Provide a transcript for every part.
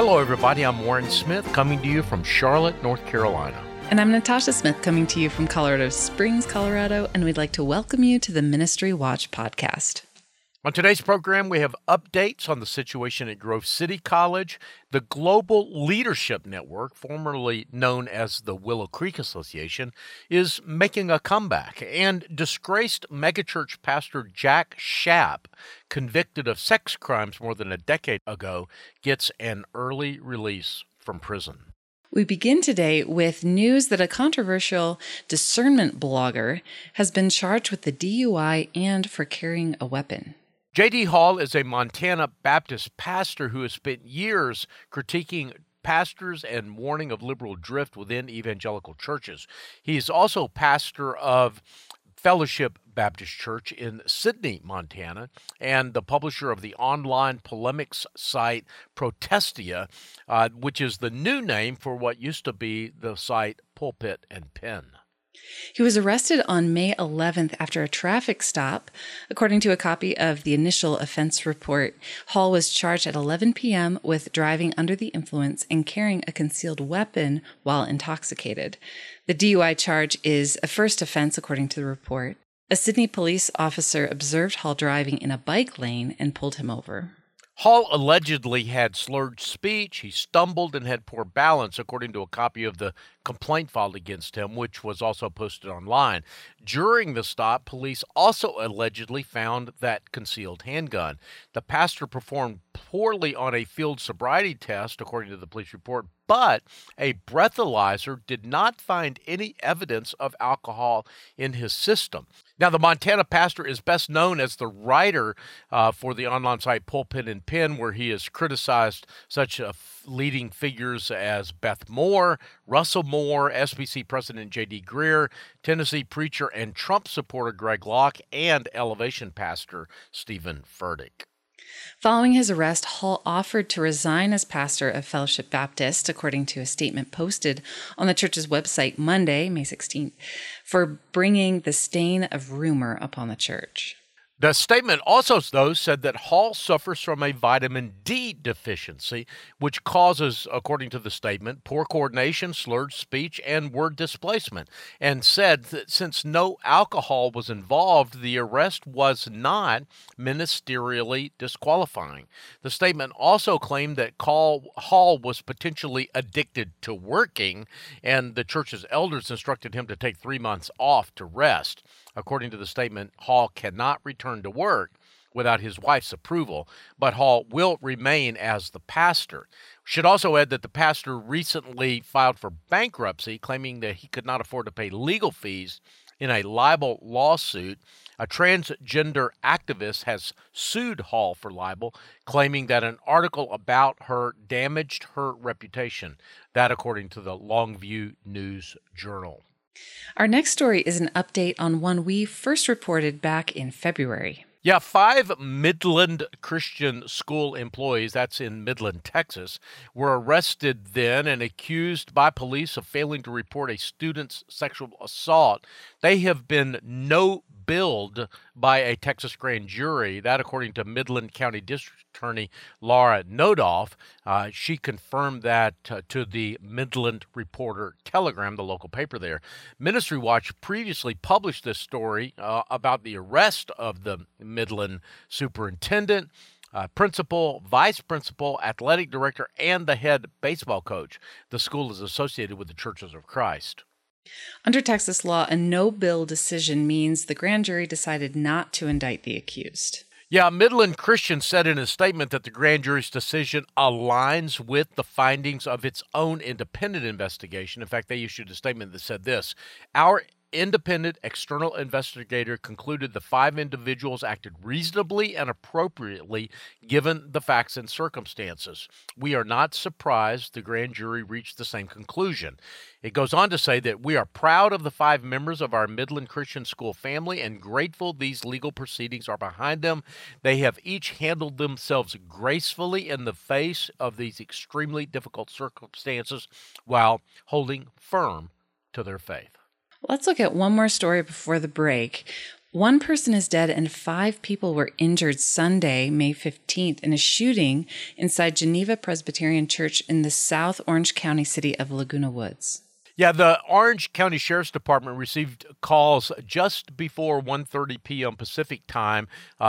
Hello, everybody. I'm Warren Smith coming to you from Charlotte, North Carolina. And I'm Natasha Smith coming to you from Colorado Springs, Colorado, and we'd like to welcome you to the Ministry Watch podcast. On today's program, we have updates on the situation at Grove City College, the Global Leadership Network, formerly known as the Willow Creek Association, is making a comeback, and disgraced megachurch pastor Jack Schaap, convicted of sex crimes more than a decade ago, gets an early release from prison. We begin today with news that a controversial discernment blogger has been charged with the DUI and for carrying a weapon. J.D. Hall is a Montana Baptist pastor who has spent years critiquing pastors and warning of liberal drift within evangelical churches. He is also pastor of Fellowship Baptist Church in Sidney, Montana, and the publisher of the online polemics site Protestia, which is the new name for what used to be the site Pulpit and Pen. He was arrested on May 11th after a traffic stop. According to a copy of the initial offense report, Hall was charged at 11 p.m. with driving under the influence and carrying a concealed weapon while intoxicated. The DUI charge is a first offense, according to the report. A Sydney police officer observed Hall driving in a bike lane and pulled him over. Hall allegedly had slurred speech, he stumbled, and had poor balance, according to a copy of the complaint filed against him, which was also posted online. During the stop, police also allegedly found that concealed handgun. The pastor performed poorly on a field sobriety test, according to the police report, but a breathalyzer did not find any evidence of alcohol in his system. Now, the Montana pastor is best known as the writer for the online site Pulpit and Pen, where he has criticized such leading figures as Beth Moore, Russell Moore, SBC President J.D. Greear, Tennessee preacher and Trump supporter Greg Locke, and Elevation pastor Stephen Furtick. Following his arrest, Hall offered to resign as pastor of Fellowship Baptist, according to a statement posted on the church's website Monday, May 16th, for bringing the stain of rumor upon the church. The statement also, though, said that Hall suffers from a vitamin D deficiency, which causes, according to the statement, poor coordination, slurred speech, and word displacement, and said that since no alcohol was involved, the arrest was not ministerially disqualifying. The statement also claimed that Hall was potentially addicted to working, and the church's elders instructed him to take 3 months off to rest. According to the statement, Hall cannot return to work without his wife's approval, but Hall will remain as the pastor. Should also add that the pastor recently filed for bankruptcy, claiming that he could not afford to pay legal fees in a libel lawsuit. A transgender activist has sued Hall for libel, claiming that an article about her damaged her reputation. That, according to the Longview News Journal. Our next story is an update on one we first reported back in February. Yeah, 5 Midland Christian School employees, that's in Midland, Texas, were arrested then and accused by police of failing to report a student's sexual assault. They have been no-billed by a Texas grand jury, that according to Midland County District Attorney Laura Nodoff. She confirmed that to the Midland Reporter-Telegram, the local paper there. Ministry Watch previously published this story about the arrest of the Midland superintendent, principal, vice principal, athletic director, and the head baseball coach. The school is associated with the Churches of Christ. Under Texas law, a no-bill decision means the grand jury decided not to indict the accused. Yeah, Midland Christian said in a statement that the grand jury's decision aligns with the findings of its own independent investigation. In fact, they issued a statement that said this: "Our independent external investigator concluded the 5 individuals acted reasonably and appropriately given the facts and circumstances. We are not surprised the grand jury reached the same conclusion." It goes on to say that we are proud of the 5 members of our Midland Christian School family and grateful these legal proceedings are behind them. They have each handled themselves gracefully in the face of these extremely difficult circumstances while holding firm to their faith. Let's look at one more story before the break. One person is dead and 5 people were injured Sunday, May 15th, in a shooting inside Geneva Presbyterian Church in the South Orange County city of Laguna Woods. Yeah, the Orange County Sheriff's Department received calls just before 1:30 p.m. Pacific time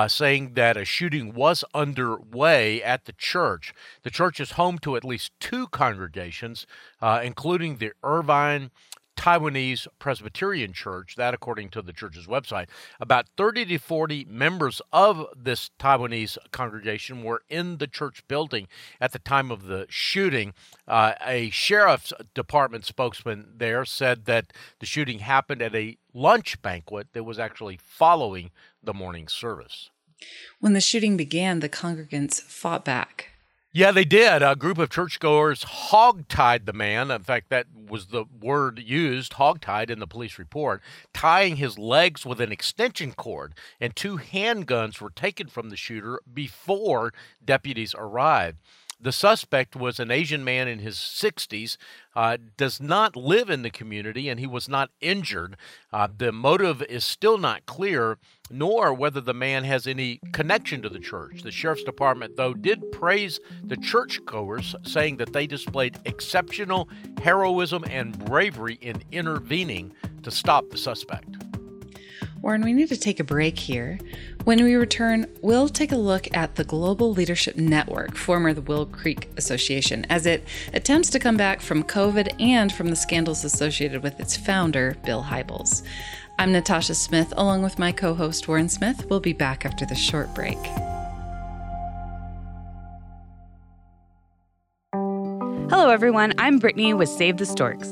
saying that a shooting was underway at the church. The church is home to at least 2 congregations, including the Irvine Taiwanese Presbyterian Church, that according to the church's website. About 30 to 40 members of this Taiwanese congregation were in the church building at the time of the shooting. A sheriff's department spokesman there said that the shooting happened at a lunch banquet that was actually following the morning service. When the shooting began, the congregants fought back. Yeah, they did. A group of churchgoers hogtied the man. In fact, that was the word used, hogtied, in the police report, tying his legs with an extension cord, and 2 handguns were taken from the shooter before deputies arrived. The suspect was an Asian man in his 60s, does not live in the community, and he was not injured. The motive is still not clear, nor whether the man has any connection to the church. The sheriff's department, though, did praise the churchgoers, saying that they displayed exceptional heroism and bravery in intervening to stop the suspect. Warren, we need to take a break here. When we return, we'll take a look at the Global Leadership Network, former the Willow Creek Association, as it attempts to come back from COVID and from the scandals associated with its founder, Bill Hybels. I'm Natasha Smith, along with my co-host, Warren Smith. We'll be back after this short break. Hello, everyone. I'm Brittany with Save the Storks.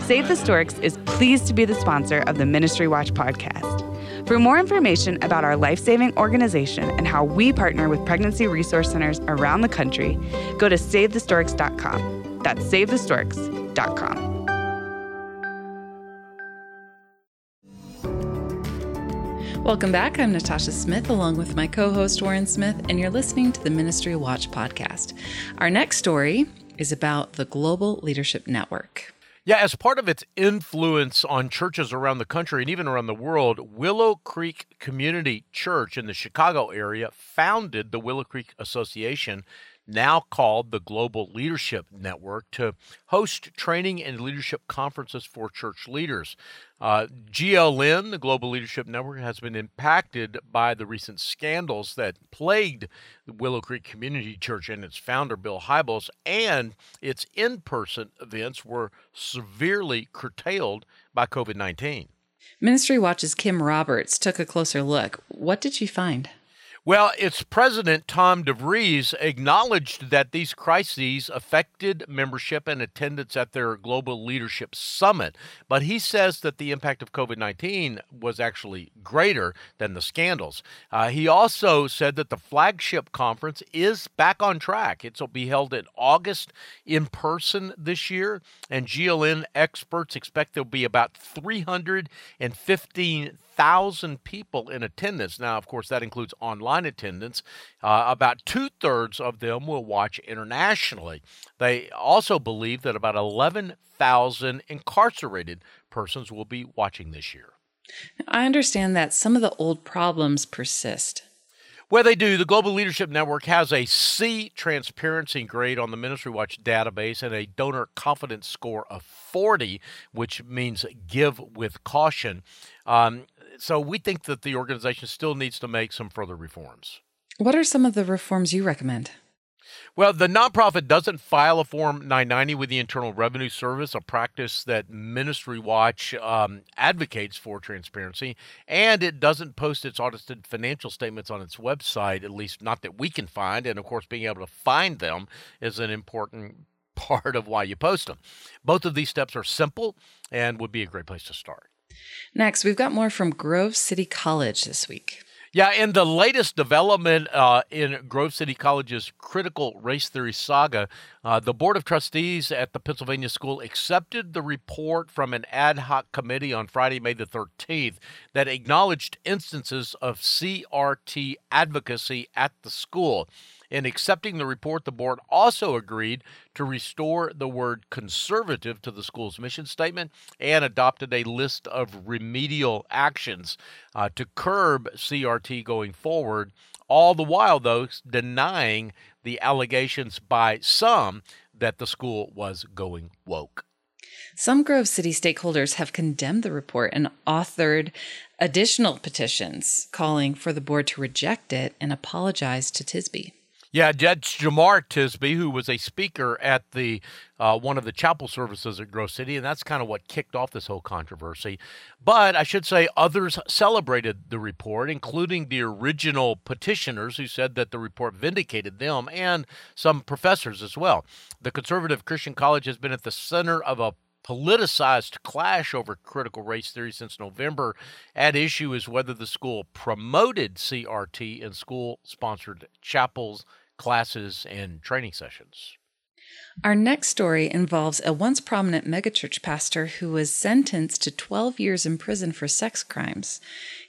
Save the Storks is pleased to be the sponsor of the Ministry Watch podcast. For more information about our life-saving organization and how we partner with pregnancy resource centers around the country, go to SaveTheStorks.com. That's SaveTheStorks.com. Welcome back. I'm Natasha Smith, along with my co-host Warren Smith, and you're listening to the Ministry Watch podcast. Our next story is about the Global Leadership Network. Yeah, as part of its influence on churches around the country and even around the world, Willow Creek Community Church in the Chicago area founded the Willow Creek Association, now called the Global Leadership Network, to host training and leadership conferences for church leaders. GLN, the Global Leadership Network, has been impacted by the recent scandals that plagued the Willow Creek Community Church and its founder, Bill Hybels, and its in-person events were severely curtailed by COVID-19. Ministry Watch's Kim Roberts took a closer look. What did she find? Well, its president, Tom DeVries, acknowledged that these crises affected membership and attendance at their Global Leadership Summit, but he says that the impact of COVID-19 was actually greater than the scandals. He also said that the flagship conference is back on track. It'll be held in August in person this year, and GLN experts expect there'll be about 315,000 people in attendance. Now, of course, that includes online attendance. About 2/3 of them will watch internationally. They also believe that about 11,000 incarcerated persons will be watching this year. I understand that some of the old problems persist. Well, they do. The Global Leadership Network has a C transparency grade on the Ministry Watch database and a donor confidence score of 40, which means give with caution. So we think that the organization still needs to make some further reforms. What are some of the reforms you recommend? Well, the nonprofit doesn't file a Form 990 with the Internal Revenue Service, a practice that Ministry Watch advocates for transparency, and it doesn't post its audited financial statements on its website, at least not that we can find, and of course being able to find them is an important part of why you post them. Both of these steps are simple and would be a great place to start. Next, we've got more from Grove City College this week. Yeah, and the latest development in Grove City College's critical race theory saga, the Board of Trustees at the Pennsylvania School accepted the report from an ad hoc committee on Friday, May the 13th, that acknowledged instances of CRT advocacy at the school. In accepting the report, the board also agreed to restore the word conservative to the school's mission statement and adopted a list of remedial actions to curb CRT going forward, all the while, though, denying the allegations by some that the school was going woke. Some Grove City stakeholders have condemned the report and authored additional petitions calling for the board to reject it and apologize to Tisby. Yeah, Judge Jamar Tisby, who was a speaker at the one of the chapel services at Grove City, and that's kind of what kicked off this whole controversy. But I should say others celebrated the report, including the original petitioners who said that the report vindicated them and some professors as well. The conservative Christian college has been at the center of a politicized clash over critical race theory since November. At issue is whether the school promoted CRT in school-sponsored chapels, classes, and training sessions. Our next story involves a once prominent megachurch pastor who was sentenced to 12 years in prison for sex crimes.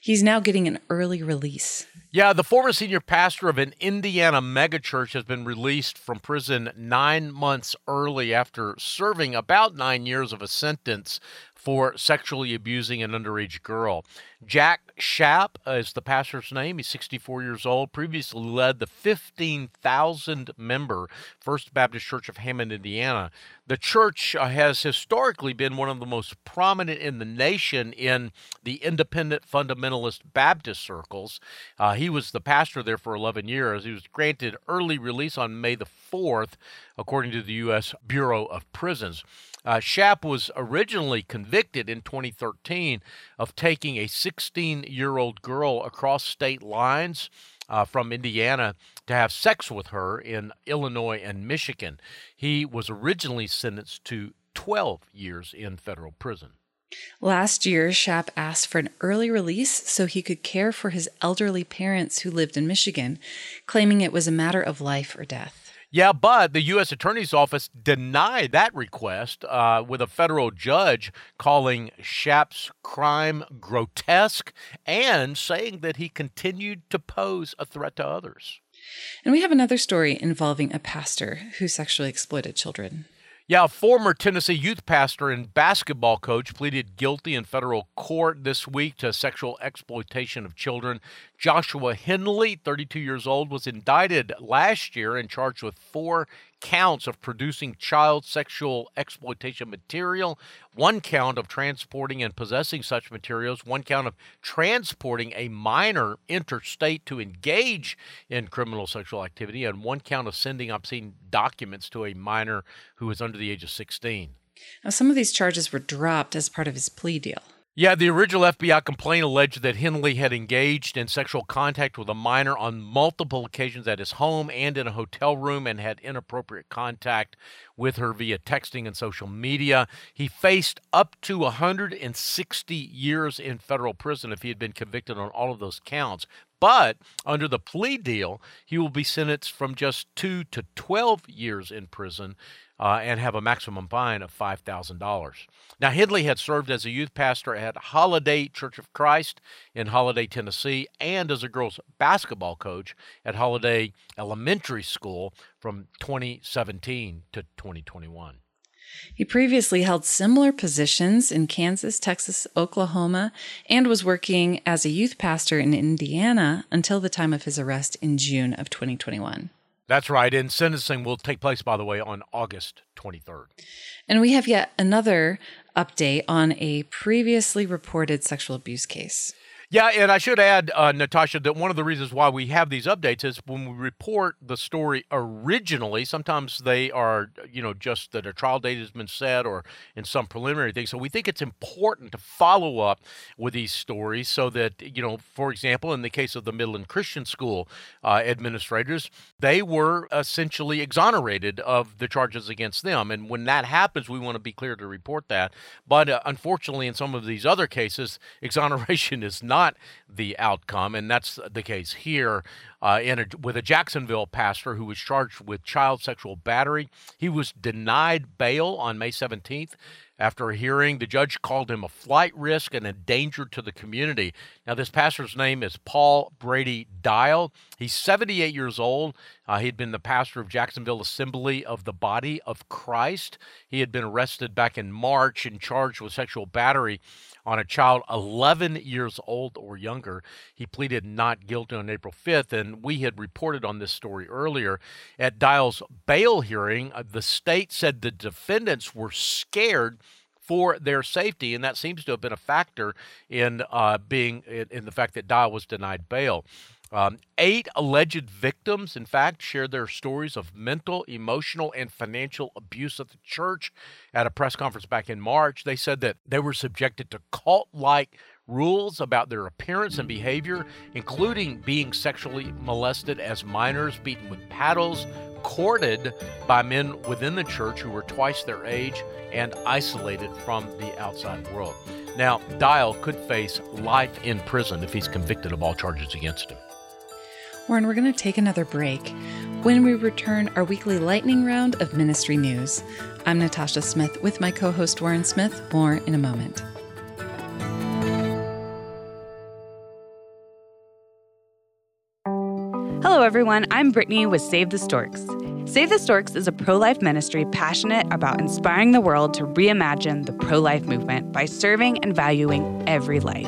He's now getting an early release. Yeah, the former senior pastor of an Indiana megachurch has been released from prison 9 months early after serving about 9 years of a sentence for sexually abusing an underage girl. Jack Schaap is the pastor's name. He's 64 years old, previously led the 15,000-member First Baptist Church of Hammond, Indiana. The church has historically been one of the most prominent in the nation in the independent fundamentalist Baptist circles. He was the pastor there for 11 years. He was granted early release on May the 4th, according to the U.S. Bureau of Prisons. Schaap was originally convicted in 2013 of taking a 16-year-old girl across state lines from Indiana to have sex with her in Illinois and Michigan. He was originally sentenced to 12 years in federal prison. Last year, Schaap asked for an early release so he could care for his elderly parents who lived in Michigan, claiming it was a matter of life or death. Yeah, but the U.S. Attorney's Office denied that request, with a federal judge calling Schaap's crime grotesque and saying that he continued to pose a threat to others. And we have another story involving a pastor who sexually exploited children. Yeah, a former Tennessee youth pastor and basketball coach pleaded guilty in federal court this week to sexual exploitation of children. Joshua Henley, 32 years old, was indicted last year and charged with 4 counts of producing child sexual exploitation material, 1 count of transporting and possessing such materials, 1 count of transporting a minor interstate to engage in criminal sexual activity, and 1 count of sending obscene documents to a minor who is under the age of 16. Now, some of these charges were dropped as part of his plea deal. Yeah, the original FBI complaint alleged that Henley had engaged in sexual contact with a minor on multiple occasions at his home and in a hotel room and had inappropriate contact with her via texting and social media. He faced up to 160 years in federal prison if he had been convicted on all of those counts. But under the plea deal, he will be sentenced from just 2 to 12 years in prison and have a maximum fine of $5,000. Now, Henley had served as a youth pastor at Holiday Church of Christ in Holiday, Tennessee, and as a girls' basketball coach at Holiday Elementary School from 2017 to 2021. He previously held similar positions in Kansas, Texas, Oklahoma, and was working as a youth pastor in Indiana until the time of his arrest in June of 2021. That's right, and sentencing will take place, by the way, on August 23rd. And we have yet another update on a previously reported sexual abuse case. Yeah, and I should add, Natasha, that one of the reasons why we have these updates is when we report the story originally, sometimes they are, just that a trial date has been set or in some preliminary thing. So we think it's important to follow up with these stories so that, for example, in the case of the Midland Christian School administrators, they were essentially exonerated of the charges against them. And when that happens, we want to be clear to report that. But unfortunately, in some of these other cases, exoneration is not not the outcome, and that's the case here with a Jacksonville pastor who was charged with child sexual battery. He was denied bail on May 17th. After a hearing, the judge called him a flight risk and a danger to the community. Now, this pastor's name is Paul Brady Dial. He's 78 years old. He'd been the pastor of Jacksonville Assembly of the Body of Christ. He had been arrested back in March and charged with sexual battery on a child 11 years old or younger. He pleaded not guilty on April 5th, and we had reported on this story earlier. At Dial's bail hearing, the state said the defendants were scared for their safety, and that seems to have been a factor in the fact that Dial was denied bail. 8 alleged victims, in fact, shared their stories of mental, emotional, and financial abuse at the church. At a press conference back in March, they said that they were subjected to cult-like rules about their appearance and behavior, including being sexually molested as minors, beaten with paddles, courted by men within the church who were twice their age, and isolated from the outside world. Now, Dial could face life in prison if he's convicted of all charges against him. Warren, we're going to take another break. When we return, our weekly lightning round of ministry news. I'm Natasha Smith with my co-host Warren Smith. More in a moment. Hello, everyone. I'm Brittany with Save the Storks. Save the Storks is a pro-life ministry passionate about inspiring the world to reimagine the pro-life movement by serving and valuing every life.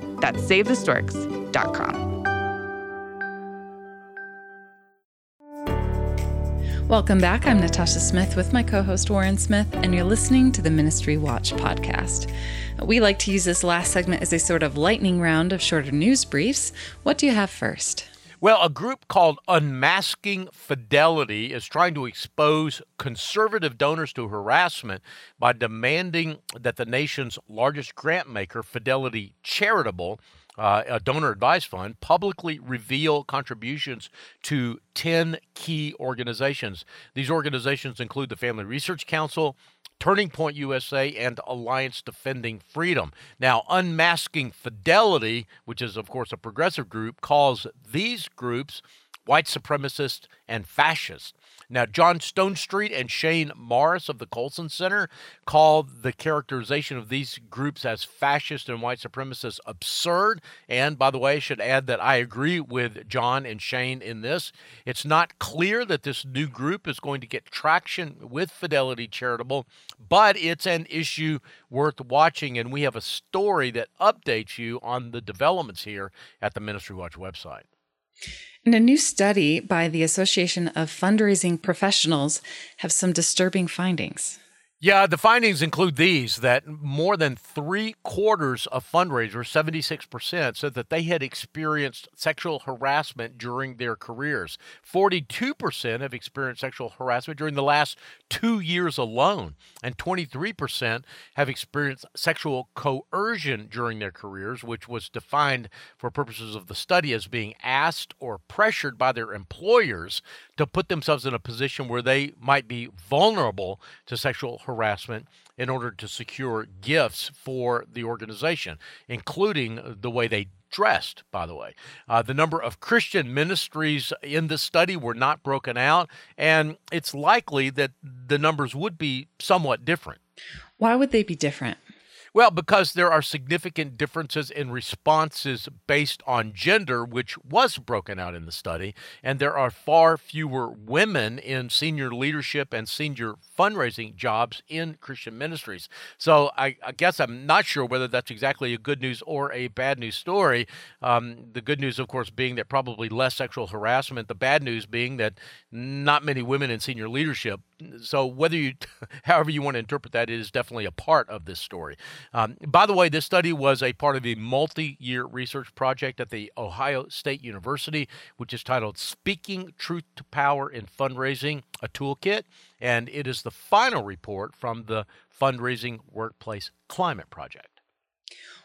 That's SaveTheStorks.com. Welcome back. I'm Natasha Smith with my co-host Warren Smith, and you're listening to the Ministry Watch podcast. We like to use this last segment as a sort of lightning round of shorter news briefs. What do you have first? Well, a group called Unmasking Fidelity is trying to expose conservative donors to harassment by demanding that the nation's largest grant maker, Fidelity Charitable, a donor advice fund, publicly reveal contributions to 10 key organizations. These organizations include the Family Research Council, Turning Point USA, and Alliance Defending Freedom. Now, Unmasking Fidelity, which is, of course, a progressive group, calls these groups white supremacists and fascists. Now, John Stonestreet and Shane Morris of the Colson Center called the characterization of these groups as fascist and white supremacists absurd. And by the way, I should add that I agree with John and Shane in this. It's not clear that this new group is going to get traction with Fidelity Charitable, but it's an issue worth watching. And we have a story that updates you on the developments here at the Ministry Watch website. And a new study by the Association of Fundraising Professionals have some disturbing findings. Yeah, the findings include these, that more than 3/4 of fundraisers, 76%, said that they had experienced sexual harassment during their careers. 42% have experienced sexual harassment during the last 2 years alone, and 23% have experienced sexual coercion during their careers, which was defined for purposes of the study as being asked or pressured by their employers to put themselves in a position where they might be vulnerable to sexual harassment in order to secure gifts for the organization, including the way they dressed, by the way. The number of Christian ministries in the study were not broken out, and it's likely that the numbers would be somewhat different. Why would they be different? Well, because there are significant differences in responses based on gender, which was broken out in the study, and there are far fewer women in senior leadership and senior fundraising jobs in Christian ministries. So I guess I'm not sure whether that's exactly a good news or a bad news story. The good news, of course, being that probably less sexual harassment, the bad news being that not many women in senior leadership So whether you, however you want to interpret that, it is definitely a part of this story. By the way, this study was a part of a multi-year research project at The Ohio State University, which is titled Speaking Truth to Power in Fundraising, a Toolkit, and it is the final report from the Fundraising Workplace Climate Project.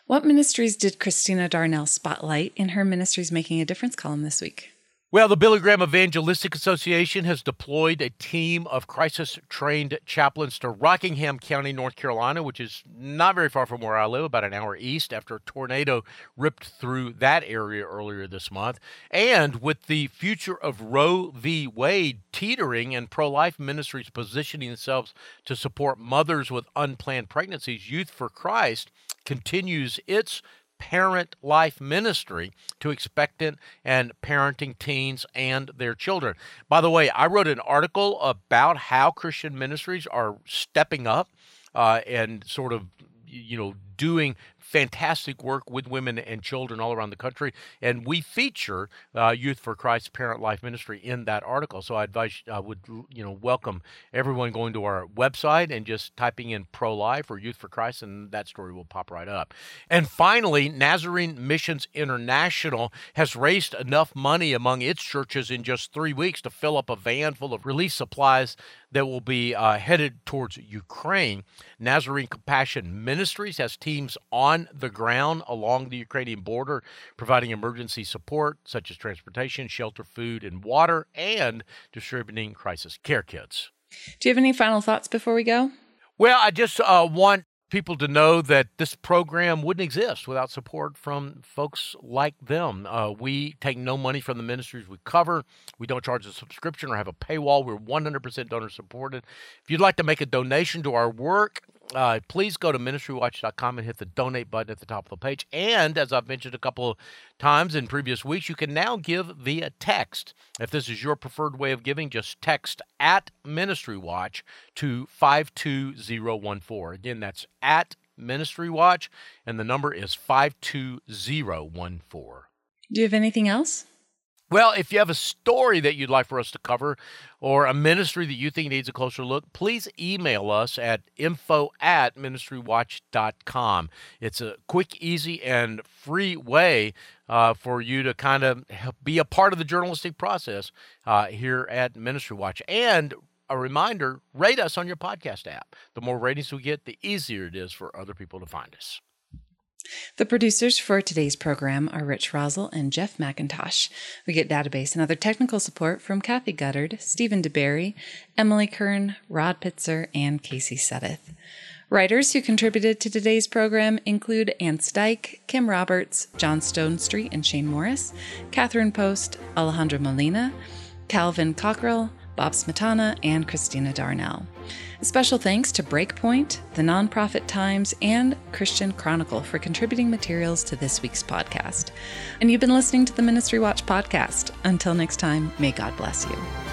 What ministries did Christina Darnell spotlight in her Ministries Making a Difference column this week? Well, the Billy Graham Evangelistic Association has deployed a team of crisis-trained chaplains to Rockingham County, North Carolina, which is not very far from where I live, about an hour east, after a tornado ripped through that area earlier this month. And with the future of Roe v. Wade teetering and pro-life ministries positioning themselves to support mothers with unplanned pregnancies, Youth for Christ continues its parent life ministry to expectant and parenting teens and their children. By the way, I wrote an article about how Christian ministries are stepping up and sort of, you know, doing fantastic work with women and children all around the country. And we feature Youth for Christ's Parent Life Ministry in that article. So I advise, I would, you know, welcome everyone going to our website and just typing in pro-life or Youth for Christ, and that story will pop right up. And finally, Nazarene Missions International has raised enough money among its churches in just 3 weeks to fill up a van full of relief supplies that will be headed towards Ukraine. Nazarene Compassion Ministries has teams on the ground along the Ukrainian border, providing emergency support such as transportation, shelter, food, and water, and distributing crisis care kits. Do you have any final thoughts before we go? Well, I just want people to know that this program wouldn't exist without support from folks like them. We take no money from the ministries we cover. We don't charge a subscription or have a paywall. We're 100% donor supported. If you'd like to make a donation to our work, please go to ministrywatch.com and hit the donate button at the top of the page. And as I've mentioned a couple of times in previous weeks, you can now give via text. If this is your preferred way of giving, just text at Ministry Watch to 52014. Again, that's at Ministry Watch, and the number is 52014. Do you have anything else? Well, if you have a story that you'd like for us to cover or a ministry that you think needs a closer look, please email us at info@ministrywatch.com. It's a quick, easy, and free way for you to kind of be a part of the journalistic process here at Ministry Watch. And a reminder, rate us on your podcast app. The more ratings we get, the easier it is for other people to find us. The producers for today's program are Rich Rosell and Jeff McIntosh. We get database and other technical support from Kathy Guttard, Stephen DeBerry, Emily Kern, Rod Pitzer, and Casey Seth. Writers who contributed to today's program include Ann Steich, Kim Roberts, John Stonestreet and Shane Morris, Catherine Post, Alejandra Molina, Calvin Cockrell, Bob Smetana, and Christina Darnell. Special thanks to Breakpoint, the Nonprofit Times, and Christian Chronicle for contributing materials to this week's podcast. And you've been listening to the Ministry Watch podcast. Until next time, may God bless you.